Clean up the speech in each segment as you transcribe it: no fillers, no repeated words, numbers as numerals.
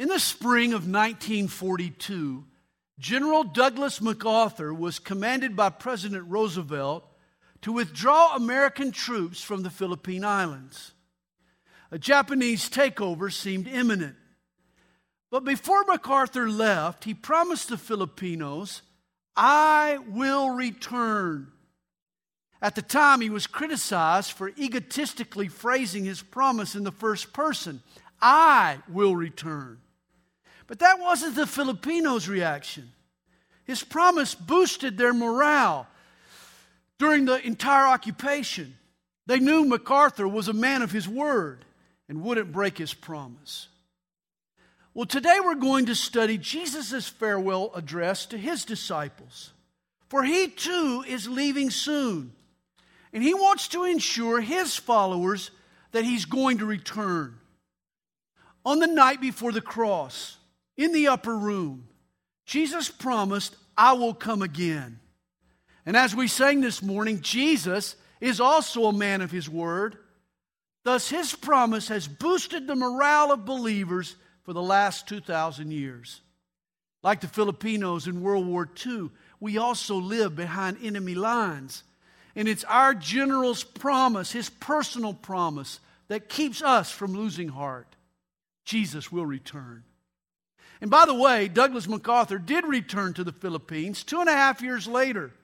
In the spring of 1942, General Douglas MacArthur was commanded by President Roosevelt to withdraw American troops from the Philippine Islands. A Japanese takeover seemed imminent. But before MacArthur left, he promised the Filipinos, "I will return." At the time, he was criticized for egotistically phrasing his promise in the first person, "I will return." But that wasn't the Filipinos' reaction. His promise boosted their morale during the entire occupation. They knew MacArthur was a man of his word and wouldn't break his promise. Well, today we're going to study Jesus' farewell address to his disciples, for he too is leaving soon, and he wants to ensure his followers that he's going to return. On the night before the cross, in the upper room, Jesus promised, "I will come again." And as we sang this morning, Jesus is also a man of his word. Thus, his promise has boosted the morale of believers for the last 2,000 years. Like the Filipinos in World War II, we also live behind enemy lines. And it's our general's promise, his personal promise, that keeps us from losing heart. Jesus will return. And by the way, Douglas MacArthur did return to the Philippines 2.5 years later.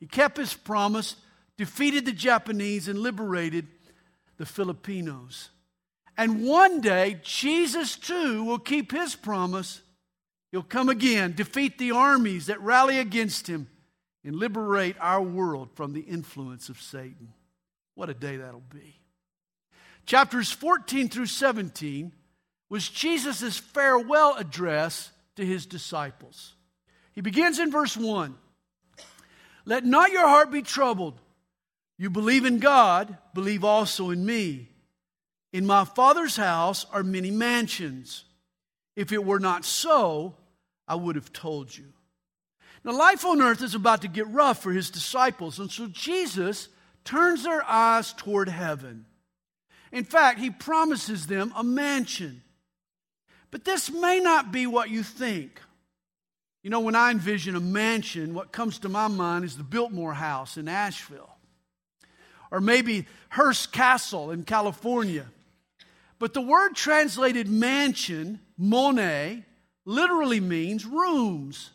He kept his promise, defeated the Japanese, and liberated the Filipinos. And one day, Jesus too will keep his promise. He'll come again, defeat the armies that rally against him, and liberate our world from the influence of Satan. What a day that'll be. Chapters 14 through 17 was Jesus' farewell address to his disciples. He begins in verse 1. "Let not your heart be troubled. You believe in God, believe also in me. In my Father's house are many mansions. If it were not so, I would have told you." Now, life on earth is about to get rough for his disciples, and so Jesus turns their eyes toward heaven. In fact, he promises them a mansion. But this may not be what you think. You know, when I envision a mansion, what comes to my mind is the Biltmore House in Asheville, or maybe Hearst Castle in California. But the word translated mansion, mone, literally means rooms.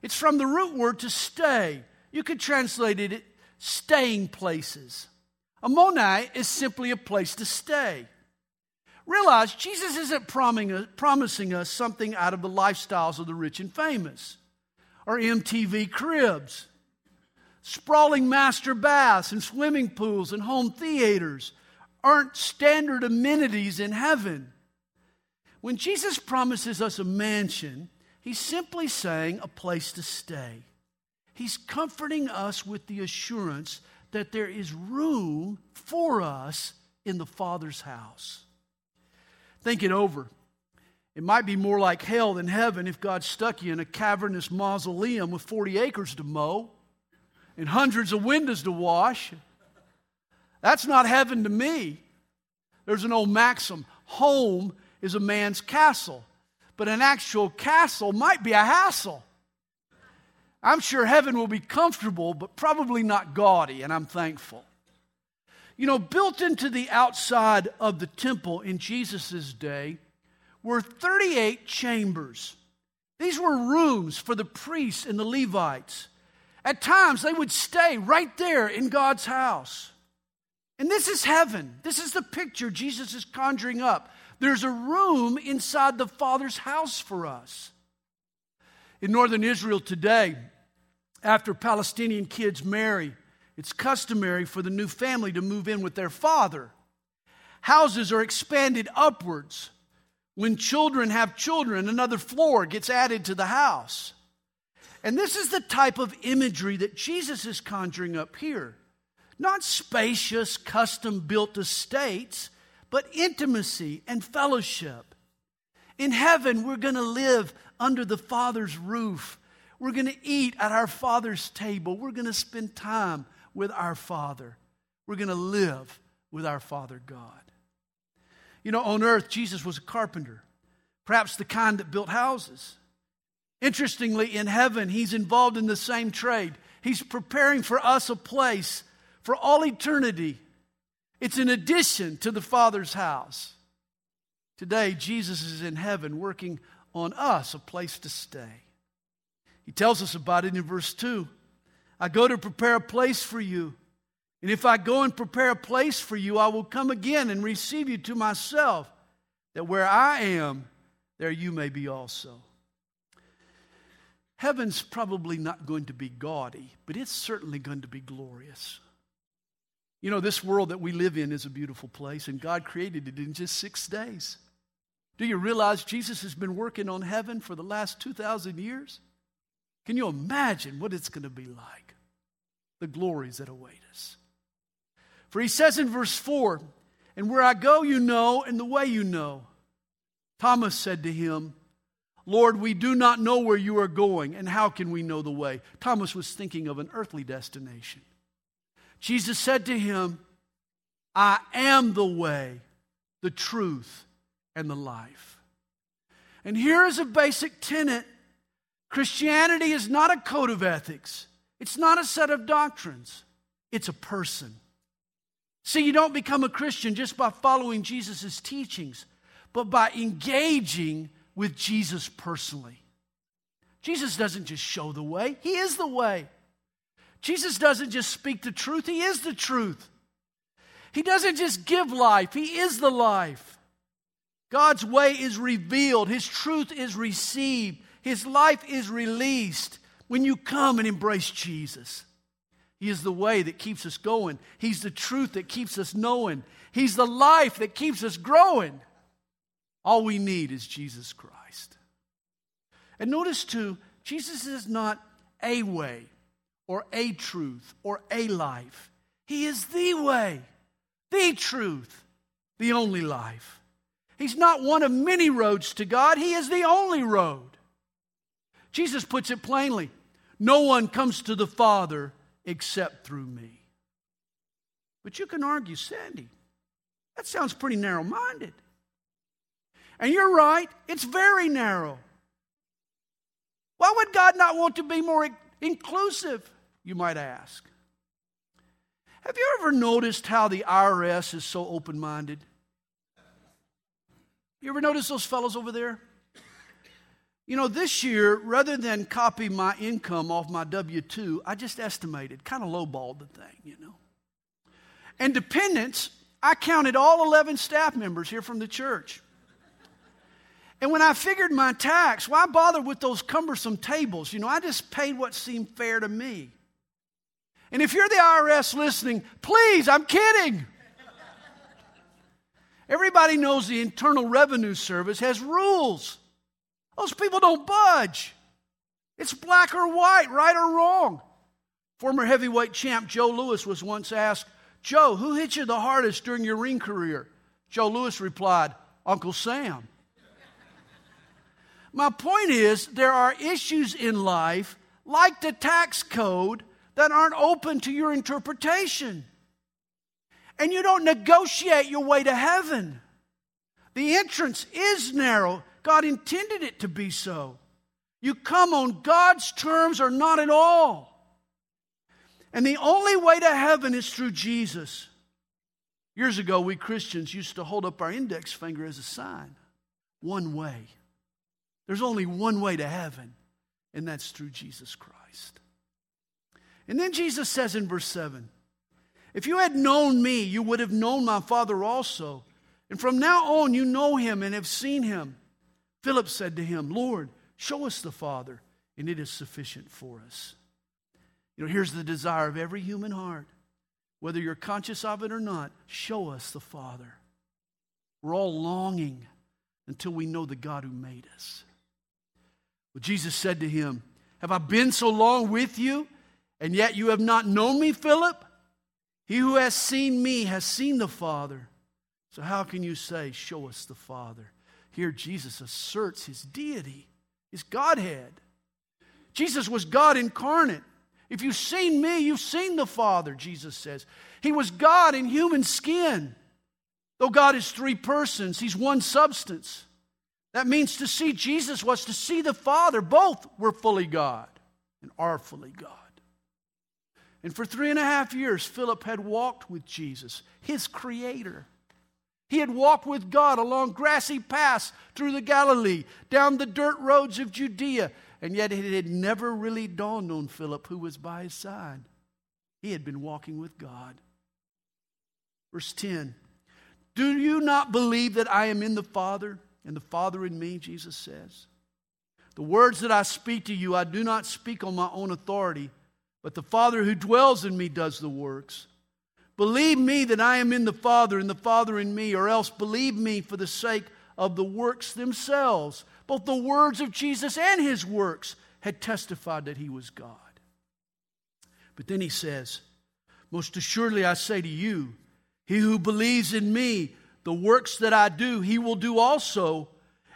It's from the root word to stay. You could translate it staying places. A mone is simply a place to stay. Realize Jesus isn't promising us something out of the lifestyles of the rich and famous, or MTV cribs, sprawling master baths and swimming pools and home theaters aren't standard amenities in heaven. When Jesus promises us a mansion, he's simply saying a place to stay. He's comforting us with the assurance that there is room for us in the Father's house. Think it over. It might be more like hell than heaven if God stuck you in a cavernous mausoleum with 40 acres to mow and hundreds of windows to wash. That's not heaven to me. There's an old maxim, home is a man's castle, but an actual castle might be a hassle. I'm sure heaven will be comfortable, but probably not gaudy, and I'm thankful. You know, built into the outside of the temple in Jesus' day were 38 chambers. These were rooms for the priests and the Levites. At times, they would stay right there in God's house. And this is heaven. This is the picture Jesus is conjuring up. There's a room inside the Father's house for us. In northern Israel today, after Palestinian kids marry, it's customary for the new family to move in with their father. Houses are expanded upwards. When children have children, another floor gets added to the house. And this is the type of imagery that Jesus is conjuring up here. Not spacious, custom-built estates, but intimacy and fellowship. In heaven, we're going to live under the Father's roof. We're going to eat at our Father's table. We're going to spend time with our Father. We're going to live with our Father God. You know, on earth, Jesus was a carpenter. perhaps the kind that built houses. Interestingly, in heaven, he's involved in the same trade. He's preparing for us a place for all eternity. It's in addition to the Father's house. Today, Jesus is in heaven working on us a place to stay. He tells us about it in verse 2. I go to prepare a place for you. And if I go and prepare a place for you, I will come again and receive you to myself, that where I am, there you may be also. Heaven's probably not going to be gaudy, but it's certainly going to be glorious. You know, this world that we live in is a beautiful place, and God created it in just 6 days. Do you realize Jesus has been working on heaven for the last 2,000 years? Can you imagine what it's going to be like? The glories that await us. For he says in verse 4, and where I go you know, and the way you know. Thomas said to him, Lord, we do not know where you are going, and how can we know the way? Thomas was thinking of an earthly destination. Jesus said to him, I am the way, the truth, and the life. And here is a basic tenet. Christianity is not a code of ethics. It's not a set of doctrines. It's a person. See, you don't become a Christian just by following Jesus' teachings, but by engaging with Jesus personally. Jesus doesn't just show the way. He is the way. Jesus doesn't just speak the truth. He is the truth. He doesn't just give life. He is the life. God's way is revealed. His truth is received. His life is released when you come and embrace Jesus. He is the way that keeps us going. He's the truth that keeps us knowing. He's the life that keeps us growing. All we need is Jesus Christ. And notice too, Jesus is not a way or a truth or a life. He is the way, the truth, the only life. He's not one of many roads to God. He is the only road. Jesus puts it plainly, no one comes to the Father except through me. But you can argue, Sandy, that sounds pretty narrow-minded. And you're right, it's very narrow. Why would God not want to be more inclusive, you might ask? Have you ever noticed how the IRS is so open-minded? You ever notice those fellows over there? You know, this year, rather than copy my income off my W-2, I just estimated, kind of lowballed the thing, you know. And dependents, I counted all 11 staff members here from the church. And when I figured my tax, why bother with those cumbersome tables? You know, I just paid what seemed fair to me. And if you're the IRS listening, please, I'm kidding. Everybody knows the Internal Revenue Service has rules. Those people don't budge. It's black or white, right or wrong. Former heavyweight champ Joe Louis was once asked, Joe, who hit you the hardest during your ring career? Joe Louis replied, Uncle Sam. My point is, there are issues in life, like the tax code, that aren't open to your interpretation. And you don't negotiate your way to heaven. The entrance is narrow. God intended it to be so. You come on God's terms or not at all. And the only way to heaven is through Jesus. Years ago, we Christians used to hold up our index finger as a sign. One way. There's only one way to heaven, and that's through Jesus Christ. And then Jesus says in verse 7, if you had known me, you would have known my Father also. And from now on, you know him and have seen him. Philip said to him, Lord, show us the Father, and it is sufficient for us. You know, here's the desire of every human heart. Whether you're conscious of it or not, show us the Father. We're all longing until we know the God who made us. But Jesus said to him, have I been so long with you, and yet you have not known me, Philip? He who has seen me has seen the Father. So how can you say, show us the Father? Here Jesus asserts his deity, his Godhead. Jesus was God incarnate. If you've seen me, you've seen the Father, Jesus says. He was God in human skin. Though God is three persons, he's one substance. That means to see Jesus was to see the Father. Both were fully God and are fully God. And for 3.5 years, Philip had walked with Jesus, his Creator. He had walked with God along grassy paths through the Galilee, down the dirt roads of Judea, and yet it had never really dawned on Philip who was by his side. He had been walking with God. Verse 10, "Do you not believe that I am in the Father, and the Father in me?" Jesus says. "The words that I speak to you, I do not speak on my own authority, but the Father who dwells in me does the works. Believe me that I am in the Father and the Father in me, or else believe me for the sake of the works themselves." Both the words of Jesus and his works had testified that he was God. But then he says, "Most assuredly I say to you, he who believes in me, the works that I do, he will do also,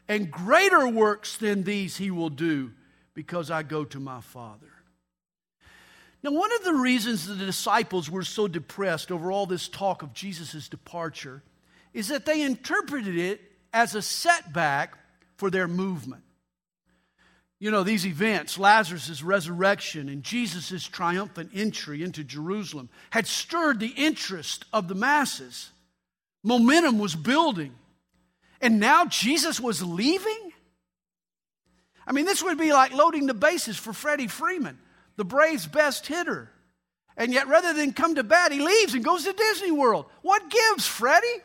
and greater works than these he will do, because I go to my Father." Now, one of the reasons the disciples were so depressed over all this talk of Jesus' departure is that they interpreted it as a setback for their movement. You know, these events, Lazarus' resurrection and Jesus' triumphant entry into Jerusalem, had stirred the interest of the masses. Momentum was building. And now Jesus was leaving? I mean, this would be like loading the bases for Freddie Freeman, the Braves' best hitter. And yet, rather than come to bat, he leaves and goes to Disney World. What gives, Freddie?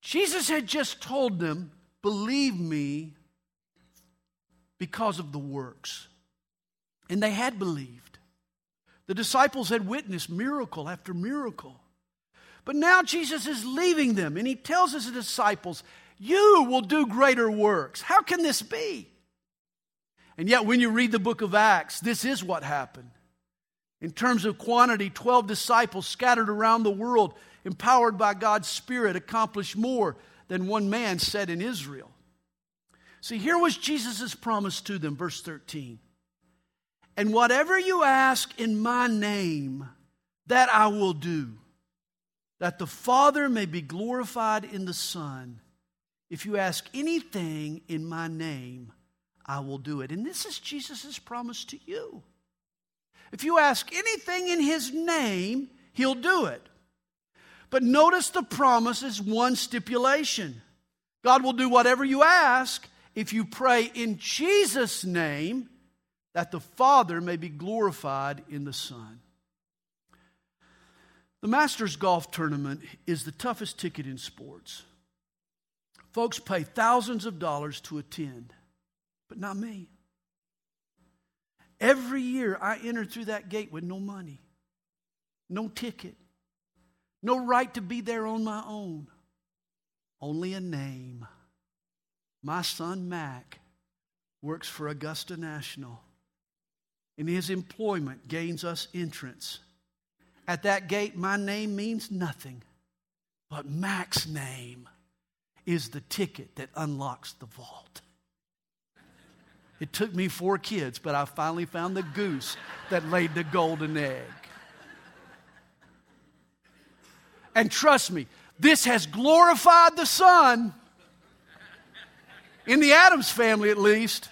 Jesus had just told them, "Believe me because of the works." And they had believed. The disciples had witnessed miracle after miracle. But now Jesus is leaving them, and he tells his disciples, "You will do greater works." How can this be? And yet, when you read the book of Acts, this is what happened. In terms of quantity, 12 disciples scattered around the world, empowered by God's Spirit, accomplished more than one man said in Israel. See, here was Jesus' promise to them, verse 13. "And whatever you ask in my name, that I will do, that the Father may be glorified in the Son. If you ask anything in my name, I will do it." And this is Jesus' promise to you. If you ask anything in his name, he'll do it. But notice the promise is one stipulation. God will do whatever you ask if you pray in Jesus' name, that the Father may be glorified in the Son. The Masters Golf Tournament is the toughest ticket in sports. Folks pay thousands of dollars to attend. But not me. Every year I enter through that gate with no money, no ticket, no right to be there on my own, only a name. My son Mac works for Augusta National, and his employment gains us entrance. At that gate, my name means nothing, but Mac's name is the ticket that unlocks the vault. It took me 4 kids, but I finally found the goose that laid the golden egg. And trust me, this has glorified the Son. In the Adams family, at least.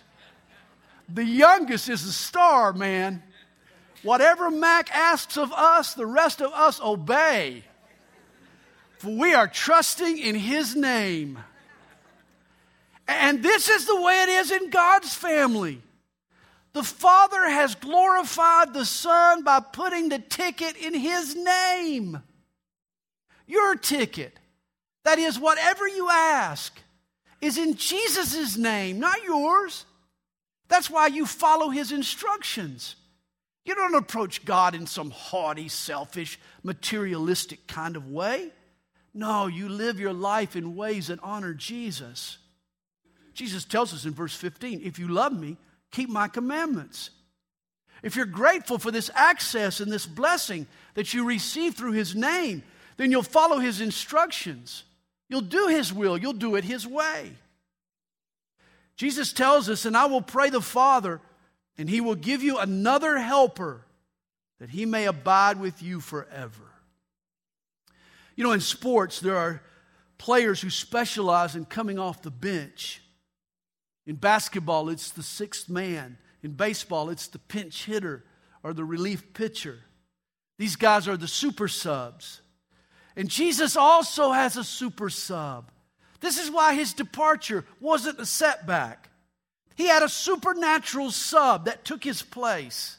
The youngest is the star, man. Whatever Mac asks of us, the rest of us obey. For we are trusting in his name. And this is the way it is in God's family. The Father has glorified the Son by putting the ticket in his name. Your ticket, that is, whatever you ask, is in Jesus' name, not yours. That's why you follow his instructions. You don't approach God in some haughty, selfish, materialistic kind of way. No, you live your life in ways that honor Jesus. Jesus tells us in verse 15, "If you love me, keep my commandments." If you're grateful for this access and this blessing that you receive through his name, then you'll follow his instructions. You'll do his will. You'll do it his way. Jesus tells us, "And I will pray the Father, and he will give you another helper, that he may abide with you forever." You know, in sports, there are players who specialize in coming off the bench. In basketball, it's the sixth man. In baseball, it's the pinch hitter or the relief pitcher. These guys are the super subs. And Jesus also has a super sub. This is why his departure wasn't a setback. He had a supernatural sub that took his place.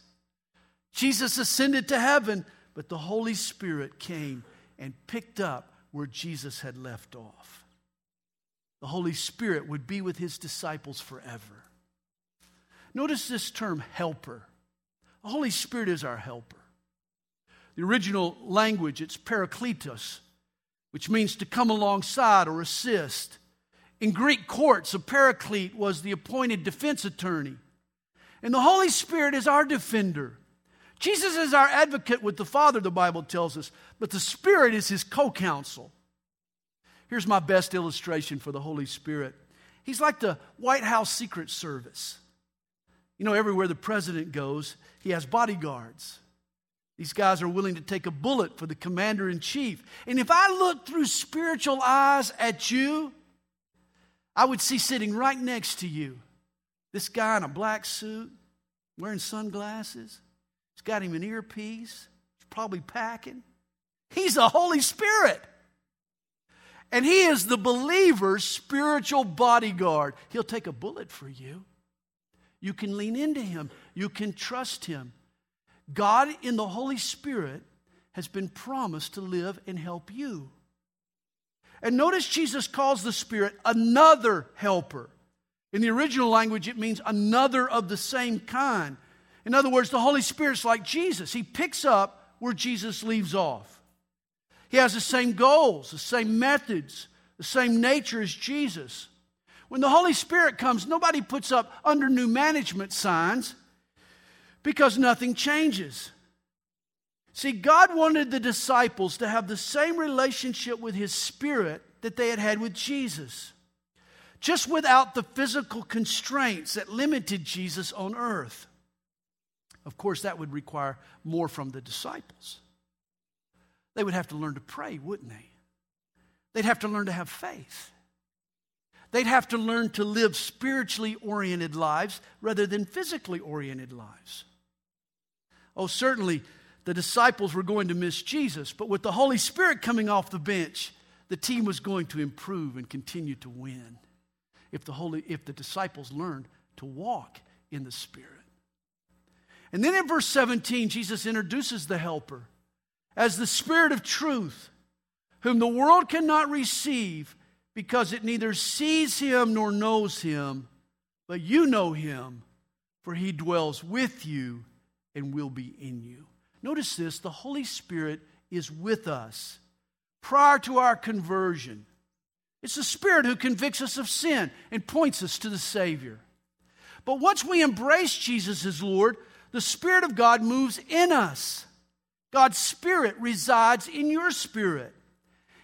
Jesus ascended to heaven, but the Holy Spirit came and picked up where Jesus had left off. The Holy Spirit would be with his disciples forever. Notice this term, helper. The Holy Spirit is our helper. The original language, it's parakletos, which means to come alongside or assist. In Greek courts, a paraclete was the appointed defense attorney. And the Holy Spirit is our defender. Jesus is our advocate with the Father, the Bible tells us, but the Spirit is his co-counsel. Here's my best illustration for the Holy Spirit. He's like the White House Secret Service. You know, everywhere the president goes, he has bodyguards. These guys are willing to take a bullet for the commander-in-chief. And if I look through spiritual eyes at you, I would see sitting right next to you this guy in a black suit, wearing sunglasses. He's got him an earpiece. He's probably packing. He's the Holy Spirit. And he is the believer's spiritual bodyguard. He'll take a bullet for you. You can lean into him. You can trust him. God in the Holy Spirit has been promised to live and help you. And notice Jesus calls the Spirit another helper. In the original language, it means another of the same kind. In other words, the Holy Spirit's like Jesus. He picks up where Jesus leaves off. He has the same goals, the same methods, the same nature as Jesus. When the Holy Spirit comes, nobody puts up under new management signs, because nothing changes. See, God wanted the disciples to have the same relationship with his Spirit that they had had with Jesus, just without the physical constraints that limited Jesus on earth. Of course, that would require more from the disciples. They would have to learn to pray, wouldn't they? They'd have to learn to have faith. They'd have to learn to live spiritually oriented lives rather than physically oriented lives. Oh, certainly the disciples were going to miss Jesus, but with the Holy Spirit coming off the bench, the team was going to improve and continue to win if the disciples learned to walk in the Spirit. And then in verse 17, Jesus introduces the helper as the Spirit of truth, whom the world cannot receive because it neither sees him nor knows him, but you know him, for he dwells with you and will be in you. Notice this, the Holy Spirit is with us prior to our conversion. It's the Spirit who convicts us of sin and points us to the Savior. But once we embrace Jesus as Lord, the Spirit of God moves in us. God's Spirit resides in your spirit.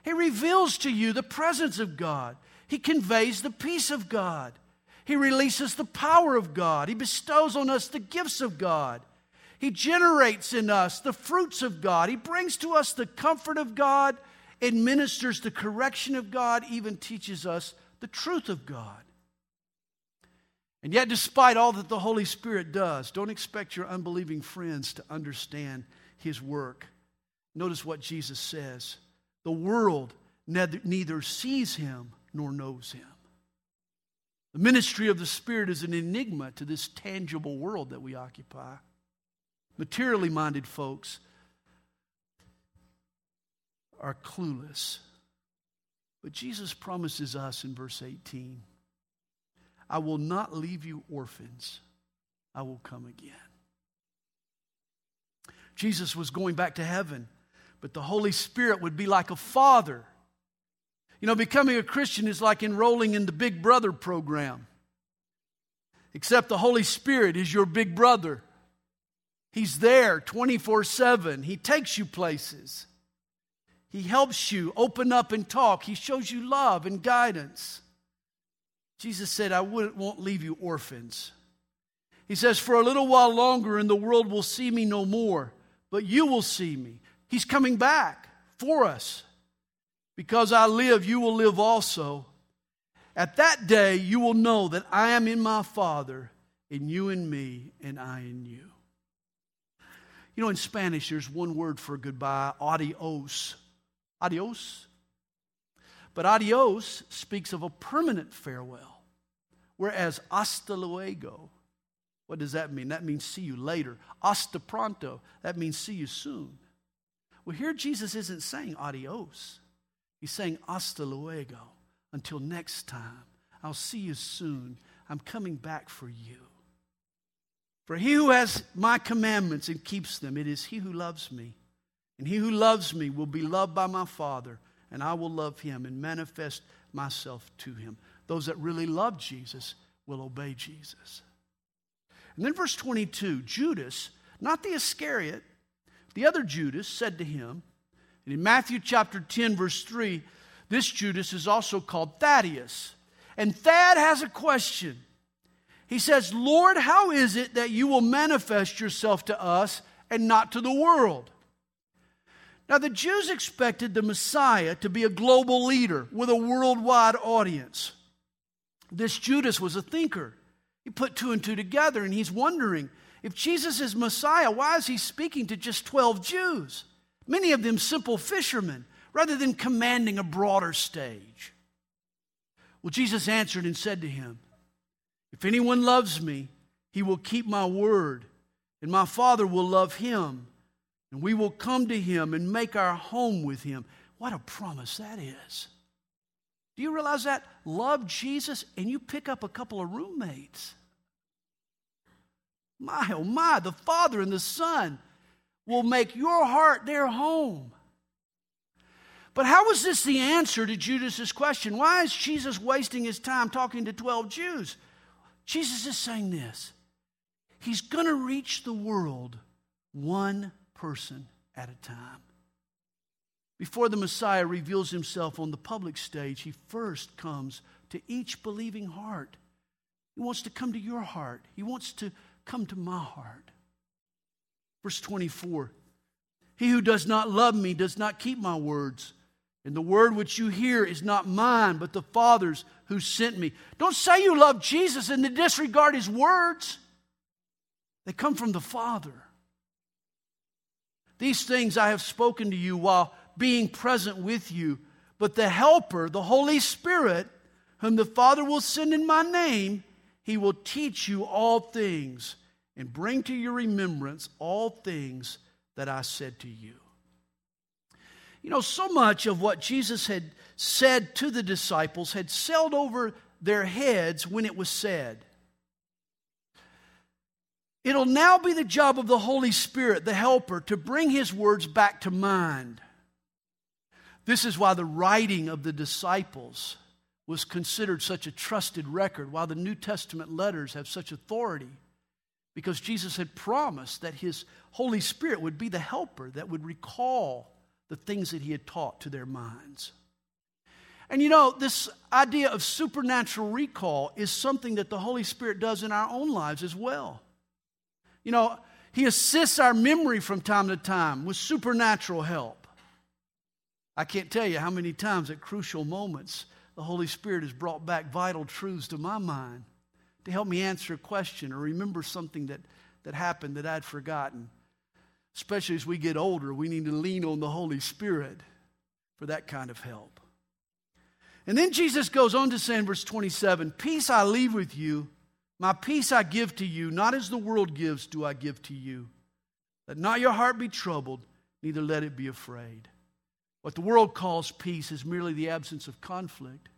He reveals to you the presence of God. He conveys the peace of God. He releases the power of God. He bestows on us the gifts of God. He generates in us the fruits of God. He brings to us the comfort of God, administers the correction of God, even teaches us the truth of God. And yet, despite all that the Holy Spirit does, don't expect your unbelieving friends to understand his work. Notice what Jesus says. The world neither sees him nor knows him. The ministry of the Spirit is an enigma to this tangible world that we occupy. Materially minded folks are clueless. But Jesus promises us in verse 18, I will not leave you orphans. I will come again. Jesus was going back to heaven, but the Holy Spirit would be like a father. You know, becoming a Christian is like enrolling in the Big Brother program. Except the Holy Spirit is your big brother. He's there 24/7. He takes you places. He helps you open up and talk. He shows you love and guidance. Jesus said, I won't leave you orphans. He says, for a little while longer and the world will see me no more, but you will see me. He's coming back for us Because I live, you will live also. At that day, you will know that I am in my Father, and you in me, and I in you. You know, in Spanish, there's one word for goodbye, adios. Adios. But adios speaks of a permanent farewell, whereas hasta luego, what does that mean? That means see you later. Hasta pronto, that means see you soon. Well, here Jesus isn't saying adios. He's saying hasta luego, until next time. I'll see you soon. I'm coming back for you. For he who has my commandments and keeps them, it is he who loves me. And he who loves me will be loved by my Father, and I will love him and manifest myself to him. Those that really love Jesus will obey Jesus. And then verse 22, Judas, not the Iscariot, the other Judas said to him, and in Matthew chapter 10, verse 3, this Judas is also called Thaddeus. And Thad has a question. He says, Lord, how is it that you will manifest yourself to us and not to the world? Now, the Jews expected the Messiah to be a global leader with a worldwide audience. This Judas was a thinker. He put two and two together, and he's wondering, if Jesus is Messiah, why is he speaking to just 12 Jews? Many of them simple fishermen, rather than commanding a broader stage. Well, Jesus answered and said to him, if anyone loves me, he will keep my word, and my Father will love him, and we will come to him and make our home with him. What a promise that is. Do you realize that? Love Jesus, and you pick up a couple of roommates. My, oh my, the Father and the Son will make your heart their home. But how was this the answer to Judas' question? Why is Jesus wasting his time talking to 12 Jews? Jesus is saying this. He's going to reach the world one person at a time. Before the Messiah reveals himself on the public stage, he first comes to each believing heart. He wants to come to your heart. He wants to come to my heart. Verse 24, he who does not love me does not keep my words. And the word which you hear is not mine, but the Father's who sent me. Don't say you love Jesus and then disregard his words. They come from the Father. These things I have spoken to you while being present with you, but the Helper, the Holy Spirit, whom the Father will send in my name, he will teach you all things and bring to your remembrance all things that I said to you. You know, so much of what Jesus had said to the disciples had sailed over their heads when it was said. It'll now be the job of the Holy Spirit, the Helper, to bring his words back to mind. This is why the writing of the disciples was considered such a trusted record, why the New Testament letters have such authority, because Jesus had promised that his Holy Spirit would be the Helper that would recall the things that he had taught to their minds. And you know, this idea of supernatural recall is something that the Holy Spirit does in our own lives as well. You know, he assists our memory from time to time with supernatural help. I can't tell you how many times at crucial moments the Holy Spirit has brought back vital truths to my mind to help me answer a question or remember something that happened that I'd forgotten. Especially as we get older, we need to lean on the Holy Spirit for that kind of help. And then Jesus goes on to say in verse 27, peace I leave with you, my peace I give to you, not as the world gives do I give to you. Let not your heart be troubled, neither let it be afraid. What the world calls peace is merely the absence of conflict.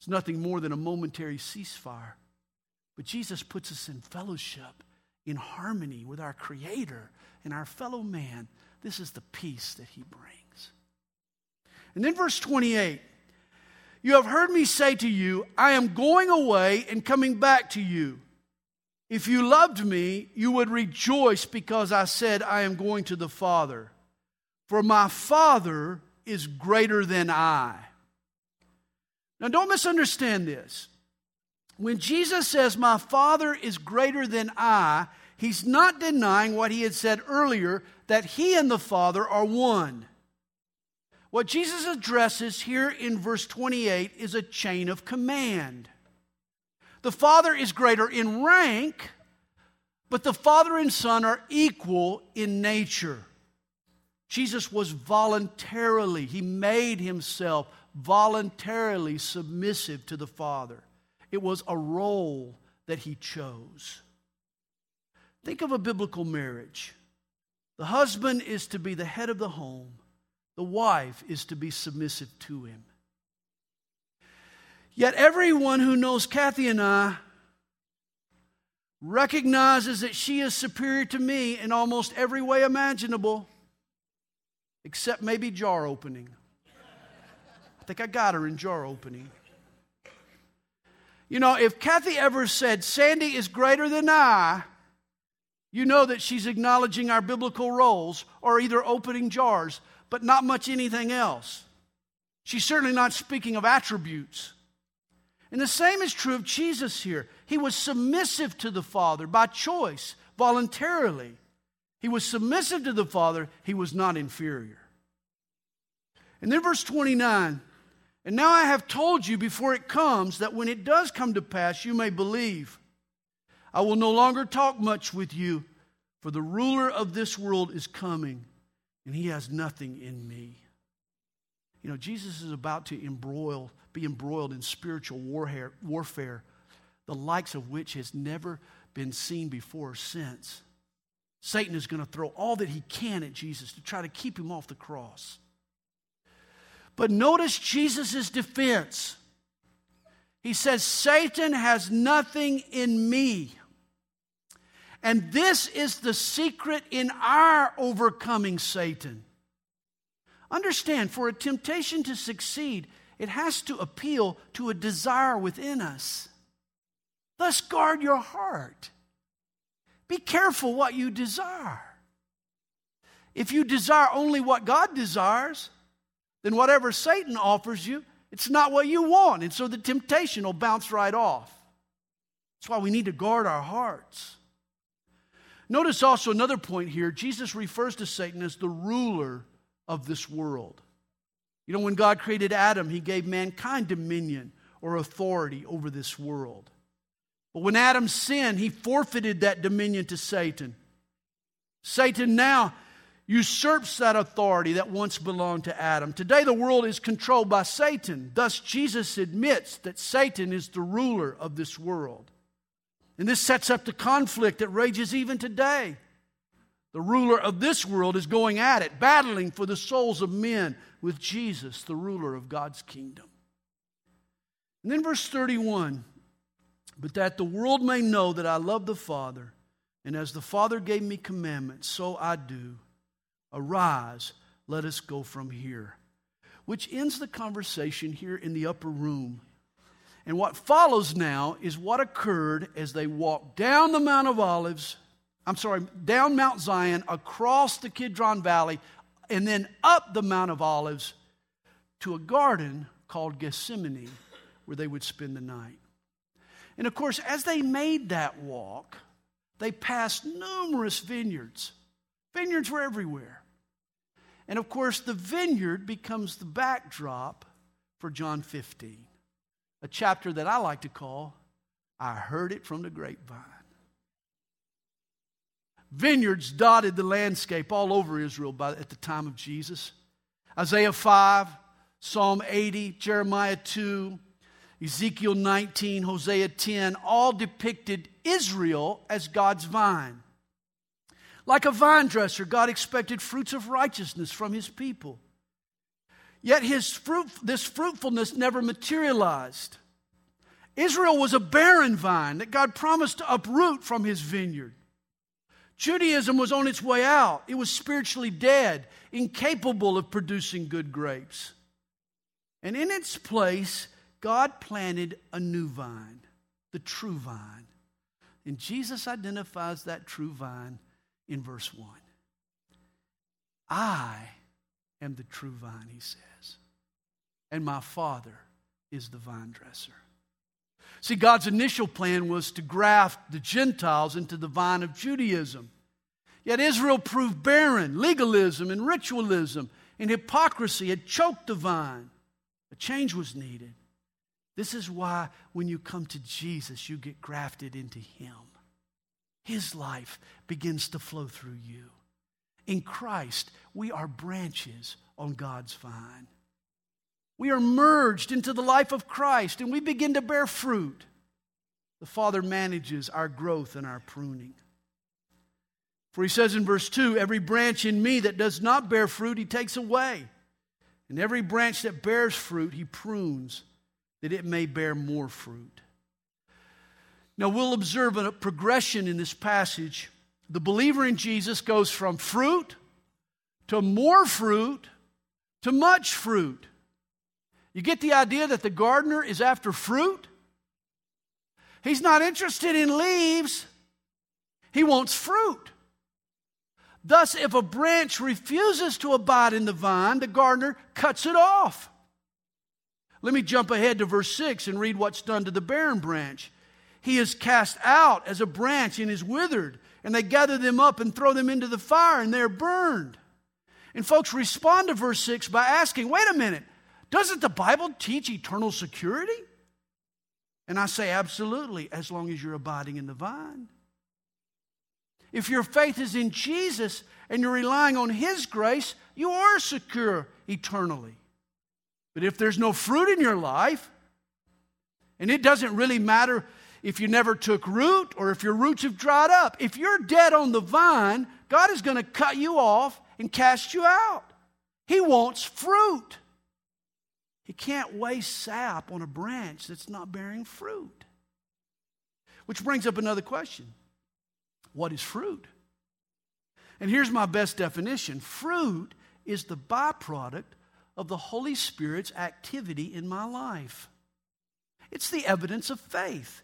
It's nothing more than a momentary ceasefire. But Jesus puts us in fellowship, in harmony with our Creator and our fellow man. This is the peace that he brings. And then verse 28, you have heard me say to you, I am going away and coming back to you. If you loved me, you would rejoice because I said, I am going to the Father. For my Father is greater than I. Now, don't misunderstand this. When Jesus says, my Father is greater than I, he's not denying what he had said earlier, that he and the Father are one. What Jesus addresses here in verse 28 is a chain of command. The Father is greater in rank, but the Father and Son are equal in nature. Jesus was voluntarily, he made himself voluntarily submissive to the Father. It was a role that he chose. Think of a biblical marriage. The husband is to be the head of the home. The wife is to be submissive to him. Yet everyone who knows Kathy and I recognizes that she is superior to me in almost every way imaginable, except maybe jar opening. I think I got her in jar opening. You know, if Kathy ever said, Sandy is greater than I, you know that she's acknowledging our biblical roles or either opening jars, but not much anything else. She's certainly not speaking of attributes. And the same is true of Jesus here. He was submissive to the Father by choice, voluntarily. He was submissive to the Father. He was not inferior. And then verse 29, and now I have told you before it comes that when it does come to pass, you may believe. I will no longer talk much with you, for the ruler of this world is coming, and he has nothing in me. You know, Jesus is about to be embroiled in spiritual warfare, the likes of which has never been seen before or since. Satan is going to throw all that he can at Jesus to try to keep him off the cross. But notice Jesus' defense. He says, Satan has nothing in me. And this is the secret in our overcoming Satan. Understand, for a temptation to succeed, it has to appeal to a desire within us. Thus guard your heart. Be careful what you desire. If you desire only what God desires, then whatever Satan offers you, it's not what you want, and so the temptation will bounce right off. That's why we need to guard our hearts. Notice also another point here. Jesus refers to Satan as the ruler of this world. You know, when God created Adam, he gave mankind dominion or authority over this world. But when Adam sinned, he forfeited that dominion to Satan. Satan now usurps that authority that once belonged to Adam. Today, the world is controlled by Satan. Thus, Jesus admits that Satan is the ruler of this world. And this sets up the conflict that rages even today. The ruler of this world is going at it, battling for the souls of men with Jesus, the ruler of God's kingdom. And then verse 31, but that the world may know that I love the Father, and as the Father gave me commandments, so I do. Arise, let us go from here. Which ends the conversation here in the upper room. And what follows now is what occurred as they walked down the Mount of Olives, down Mount Zion, across the Kidron Valley, and then up the Mount of Olives to a garden called Gethsemane, where they would spend the night. And of course, as they made that walk, they passed numerous vineyards. Vineyards were everywhere. And of course, the vineyard becomes the backdrop for John 15, a chapter that I like to call, I Heard It from the Grapevine. Vineyards dotted the landscape all over Israel at the time of Jesus. Isaiah 5, Psalm 80, Jeremiah 2, Ezekiel 19, Hosea 10, all depicted Israel as God's vine. Like a vine dresser, God expected fruits of righteousness from his people. Yet this fruitfulness never materialized. Israel was a barren vine that God promised to uproot from his vineyard. Judaism was on its way out. It was spiritually dead, incapable of producing good grapes. And in its place, God planted a new vine, the true vine. And Jesus identifies that true vine in verse 1. I am the true vine, he says, and my Father is the vine dresser. See, God's initial plan was to graft the Gentiles into the vine of Judaism. Yet Israel proved barren, legalism and ritualism, and hypocrisy had choked the vine. A change was needed. This is why when you come to Jesus, you get grafted into him. His life begins to flow through you. In Christ, we are branches on God's vine. We are merged into the life of Christ, and we begin to bear fruit. The Father manages our growth and our pruning. For he says in verse 2, every branch in me that does not bear fruit, he takes away. And every branch that bears fruit, he prunes, that it may bear more fruit. Now we'll observe a progression in this passage. The believer in Jesus goes from fruit to more fruit to much fruit. You get the idea that the gardener is after fruit? He's not interested in leaves. He wants fruit. Thus, if a branch refuses to abide in the vine, the gardener cuts it off. Let me jump ahead to verse 6 and read what's done to the barren branch. He is cast out as a branch and is withered, and they gather them up and throw them into the fire, and they're burned. And folks, respond to verse 6 by asking, wait a minute, doesn't the Bible teach eternal security? And I say absolutely, as long as you're abiding in the vine. If your faith is in Jesus and you're relying on his grace, you are secure eternally. But if there's no fruit in your life, and it doesn't really matter if you never took root or if your roots have dried up, if you're dead on the vine, God is going to cut you off and cast you out. He wants fruit. He can't waste sap on a branch that's not bearing fruit. Which brings up another question. What is fruit? And here's my best definition. Fruit is the byproduct of the Holy Spirit's activity in my life. It's the evidence of faith.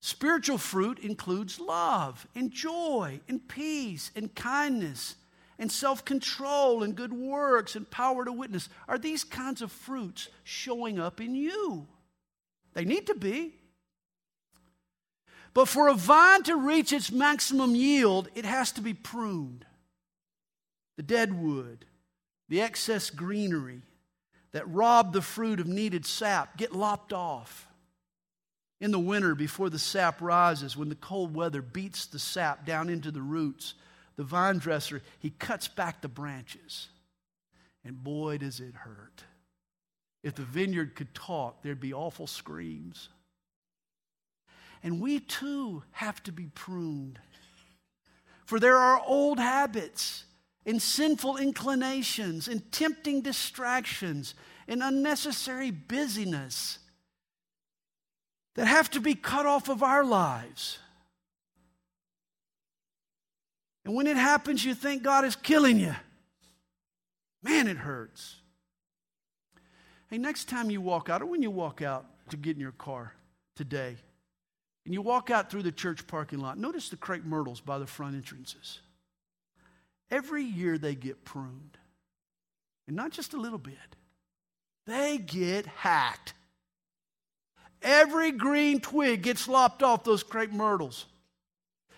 Spiritual fruit includes love and joy and peace and kindness and self-control and good works and power to witness. Are these kinds of fruits showing up in you? They need to be. But for a vine to reach its maximum yield, it has to be pruned. The dead wood, the excess greenery that robbed the fruit of needed sap, get lopped off. In the winter, before the sap rises, when the cold weather beats the sap down into the roots, the vine dresser, he cuts back the branches. And boy, does it hurt. If the vineyard could talk, there'd be awful screams. And we too have to be pruned. For there are old habits and sinful inclinations and tempting distractions and unnecessary busyness that have to be cut off of our lives. And when it happens, you think God is killing you. Man, it hurts. Hey, next time you walk out, or when you walk out to get in your car today, and you walk out through the church parking lot, notice the crepe myrtles by the front entrances. Every year they get pruned. And not just a little bit. They get hacked. Every green twig gets lopped off those crepe myrtles.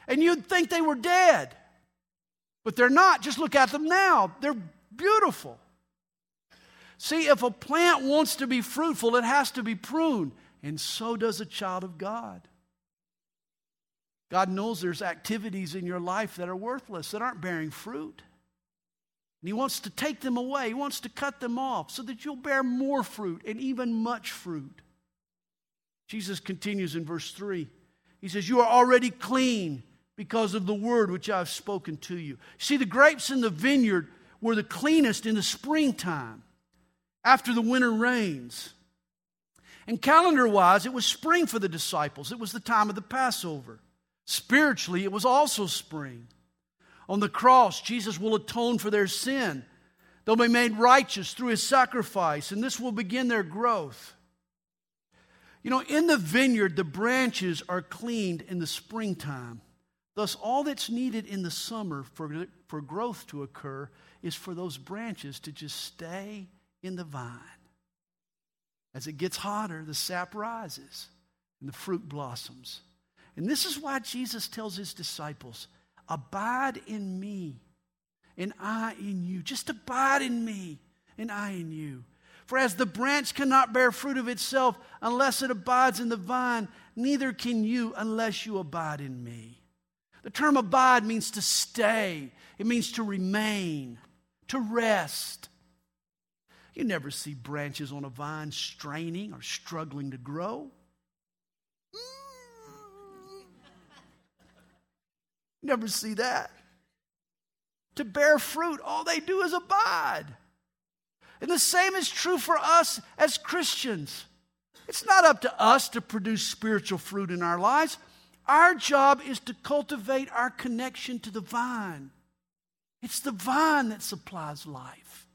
And you'd think they were dead. But they're not. Just look at them now. They're beautiful. See, if a plant wants to be fruitful, it has to be pruned. And so does a child of God. God knows there's activities in your life that are worthless, that aren't bearing fruit. And he wants to take them away. He wants to cut them off so that you'll bear more fruit and even much fruit. Jesus continues in verse 3. He says, you are already clean because of the word which I have spoken to you. See, the grapes in the vineyard were the cleanest in the springtime after the winter rains. And calendar-wise, it was spring for the disciples. It was the time of the Passover. Spiritually, it was also spring. On the cross, Jesus will atone for their sin. They'll be made righteous through his sacrifice, and this will begin their growth. You know, in the vineyard, the branches are cleaned in the springtime. Thus, all that's needed in the summer for growth to occur is for those branches to just stay in the vine. As it gets hotter, the sap rises and the fruit blossoms. And this is why Jesus tells his disciples, abide in me and I in you. Just abide in me, and I in you. For as the branch cannot bear fruit of itself unless it abides in the vine, neither can you unless you abide in me. The term abide means to stay. It means to remain, to rest. You never see branches on a vine straining or struggling to grow. Never see that. To bear fruit, all they do is abide. And the same is true for us as Christians. It's not up to us to produce spiritual fruit in our lives. Our job is to cultivate our connection to the vine. It's the vine that supplies life.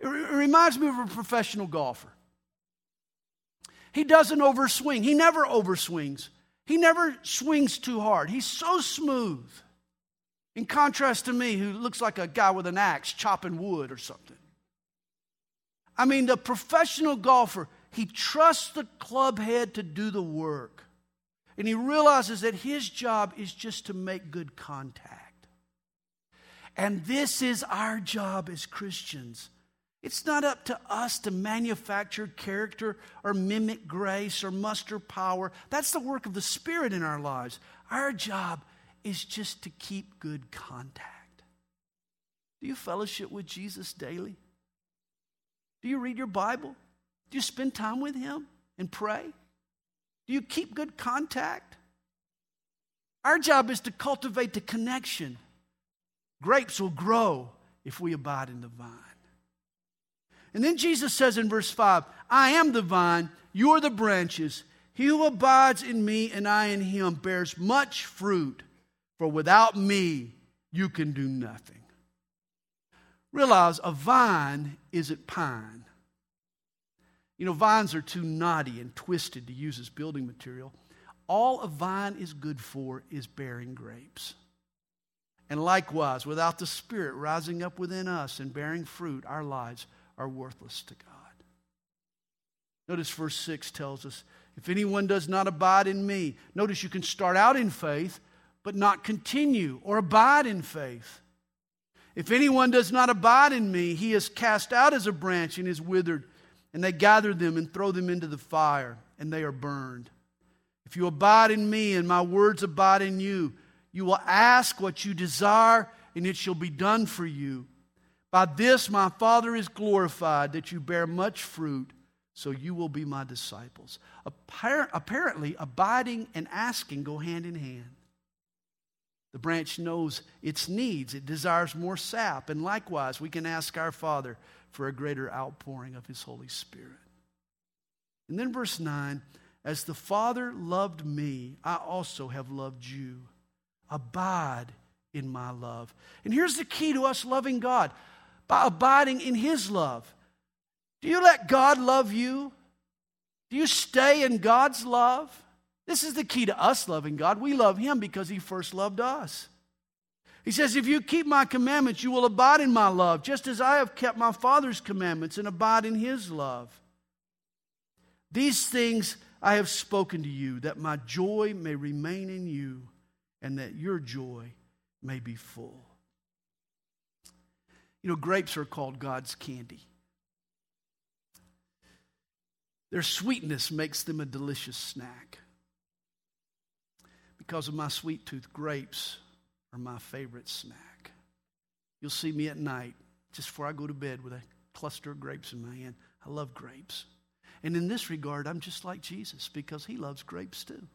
It reminds me of a professional golfer. He doesn't overswing. He never overswings. He never swings too hard. He's so smooth. In contrast to me, who looks like a guy with an axe chopping wood or something. I mean, the professional golfer, he trusts the club head to do the work. And he realizes that his job is just to make good contact. And this is our job as Christians. It's not up to us to manufacture character or mimic grace or muster power. That's the work of the Spirit in our lives. Our job is just to keep good contact. Do you fellowship with Jesus daily? Do you read your Bible? Do you spend time with Him and pray? Do you keep good contact? Our job is to cultivate the connection. Grapes will grow if we abide in the vine. And then Jesus says in verse 5, I am the vine, you are the branches. He who abides in me and I in him bears much fruit. For without me, you can do nothing. Realize a vine isn't pine. You know, vines are too knotty and twisted to use as building material. All a vine is good for is bearing grapes. And likewise, without the Spirit rising up within us and bearing fruit, our lives are worthless to God. Notice verse 6 tells us, if anyone does not abide in me, notice you can start out in faith, but not continue or abide in faith. If anyone does not abide in me, he is cast out as a branch and is withered, and they gather them and throw them into the fire, and they are burned. If you abide in me and my words abide in you, you will ask what you desire, and it shall be done for you. By this my Father is glorified, that you bear much fruit, so you will be my disciples. Apparently, abiding and asking go hand in hand. The branch knows its needs. It desires more sap. And likewise, we can ask our Father for a greater outpouring of His Holy Spirit. And then verse 9, as the Father loved me, I also have loved you. Abide in my love. And here's the key to us loving God, by abiding in His love. Do you let God love you? Do you stay in God's love? This is the key to us loving God. We love Him because He first loved us. He says, if you keep my commandments, you will abide in my love, just as I have kept my Father's commandments and abide in His love. These things I have spoken to you, that my joy may remain in you, and that your joy may be full. You know, grapes are called God's candy. Their sweetness makes them a delicious snack. Because of my sweet tooth, grapes are my favorite snack. You'll see me at night, just before I go to bed, with a cluster of grapes in my hand. I love grapes. And in this regard, I'm just like Jesus, because He loves grapes too.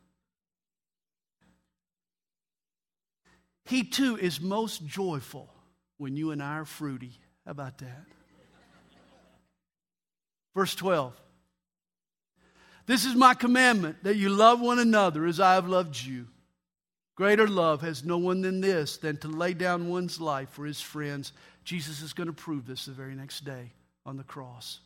He too is most joyful when you and I are fruity. How about that? Verse 12. This is my commandment, that you love one another as I have loved you. Greater love has no one than this, than to lay down one's life for his friends. Jesus is going to prove this the very next day on the cross.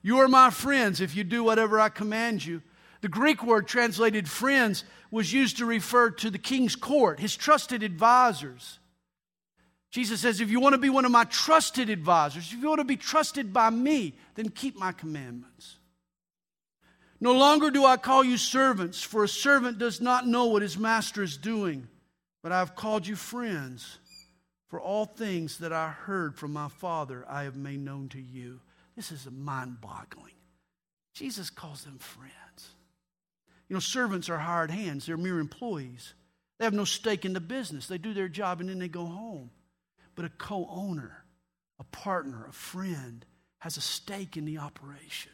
You are my friends if you do whatever I command you. The Greek word translated friends was used to refer to the king's court, his trusted advisors. Jesus says, if you want to be one of my trusted advisors, if you want to be trusted by me, then keep my commandments. No longer do I call you servants, for a servant does not know what his master is doing, but I have called you friends, For all things that I heard from my Father, I have made known to you. This is mind-boggling. Jesus calls them friends. You know, servants are hired hands. They're mere employees. They have no stake in the business. They do their job and then they go home. But a co-owner, a partner, a friend has a stake in the operation.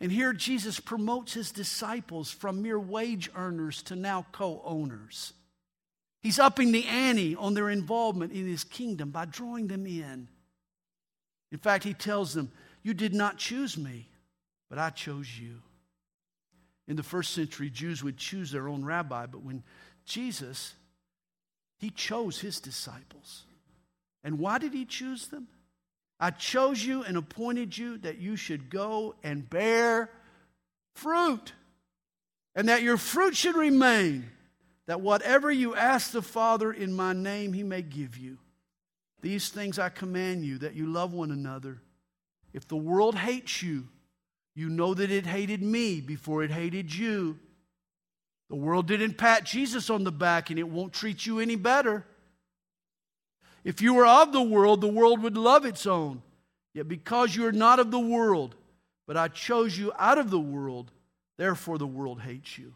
And here Jesus promotes his disciples from mere wage earners to now co-owners. He's upping the ante on their involvement in his kingdom by drawing them in. In fact, he tells them, you did not choose me, but I chose you. In the first century, Jews would choose their own rabbi, but when Jesus, he chose his disciples. And why did he choose them? I chose you and appointed you that you should go and bear fruit, and that your fruit should remain, that whatever you ask the Father in my name, he may give you. These things I command you, that you love one another. If the world hates you, you know that it hated me before it hated you. The world didn't pat Jesus on the back, and it won't treat you any better. If you were of the world would love its own. Yet because you are not of the world, but I chose you out of the world, therefore the world hates you.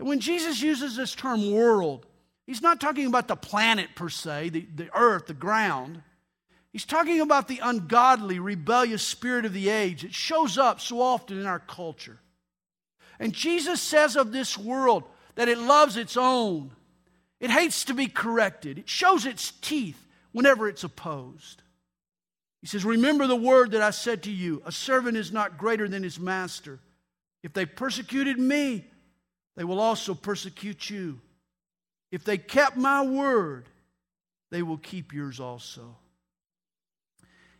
And when Jesus uses this term world, he's not talking about the planet per se, the earth, the ground. He's talking about the ungodly, rebellious spirit of the age that shows up so often in our culture. And Jesus says of this world that it loves its own. It hates to be corrected. It shows its teeth whenever it's opposed. He says, remember the word that I said to you, a servant is not greater than his master. If they persecuted me, they will also persecute you. If they kept my word, they will keep yours also.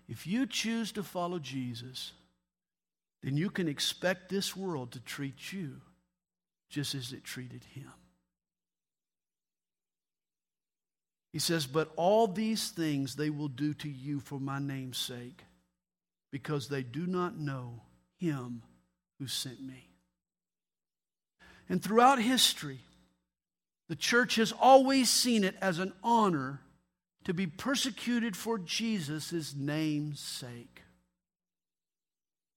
If you choose to follow Jesus, then you can expect this world to treat you just as it treated him. He says, but all these things they will do to you for my name's sake, because they do not know him who sent me. And throughout history, the church has always seen it as an honor to be persecuted for Jesus' name's sake.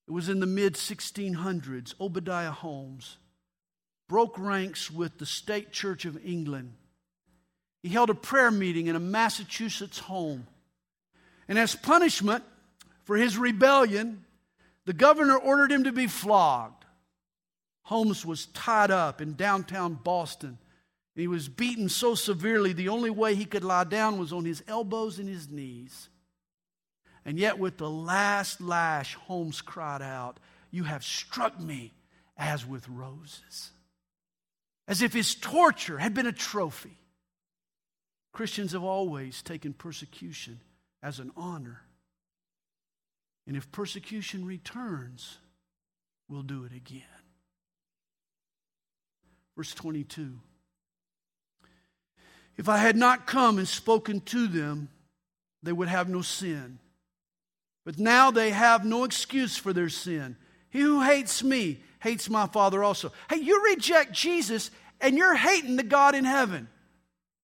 It was in the mid-1600s, Obadiah Holmes broke ranks with the State Church of England. He held a prayer meeting in a Massachusetts home. And as punishment for his rebellion, the governor ordered him to be flogged. Holmes was tied up in downtown Boston. And he was beaten so severely, the only way he could lie down was on his elbows and his knees. And yet with the last lash, Holmes cried out, you have struck me as with roses. As if his torture had been a trophy. Christians have always taken persecution as an honor. And if persecution returns, we'll do it again. Verse 22. If I had not come and spoken to them, they would have no sin. But now they have no excuse for their sin. He who hates me hates my Father also. Hey, you reject Jesus and you're hating the God in heaven.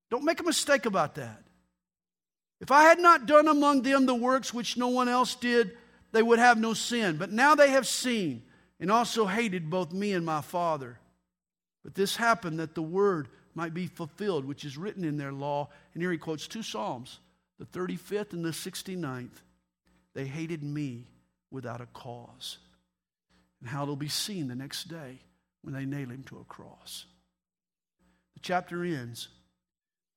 Don't make a mistake about that. If I had not done among them the works which no one else did, they would have no sin. But now they have seen and also hated both me and my Father. But this happened that the word might be fulfilled, which is written in their law. And here he quotes two Psalms, the 35th and the 69th. They hated me without a cause. And how it'll be seen the next day when they nail him to a cross. The chapter ends.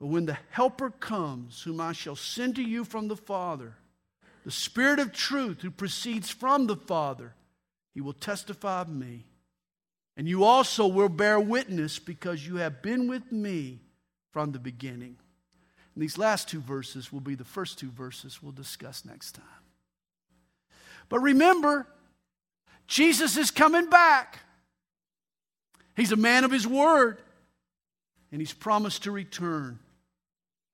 But when the Helper comes, whom I shall send to you from the Father, the Spirit of truth who proceeds from the Father, he will testify of me. And you also will bear witness because you have been with me from the beginning. And these last two verses will be the first two verses we'll discuss next time. But remember, Jesus is coming back. He's a man of his word, and he's promised to return.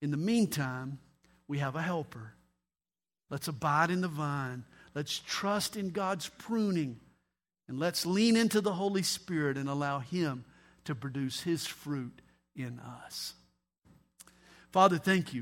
In the meantime, we have a helper. Let's abide in the vine. Let's trust in God's pruning, and let's lean into the Holy Spirit and allow him to produce his fruit in us. Father, thank you.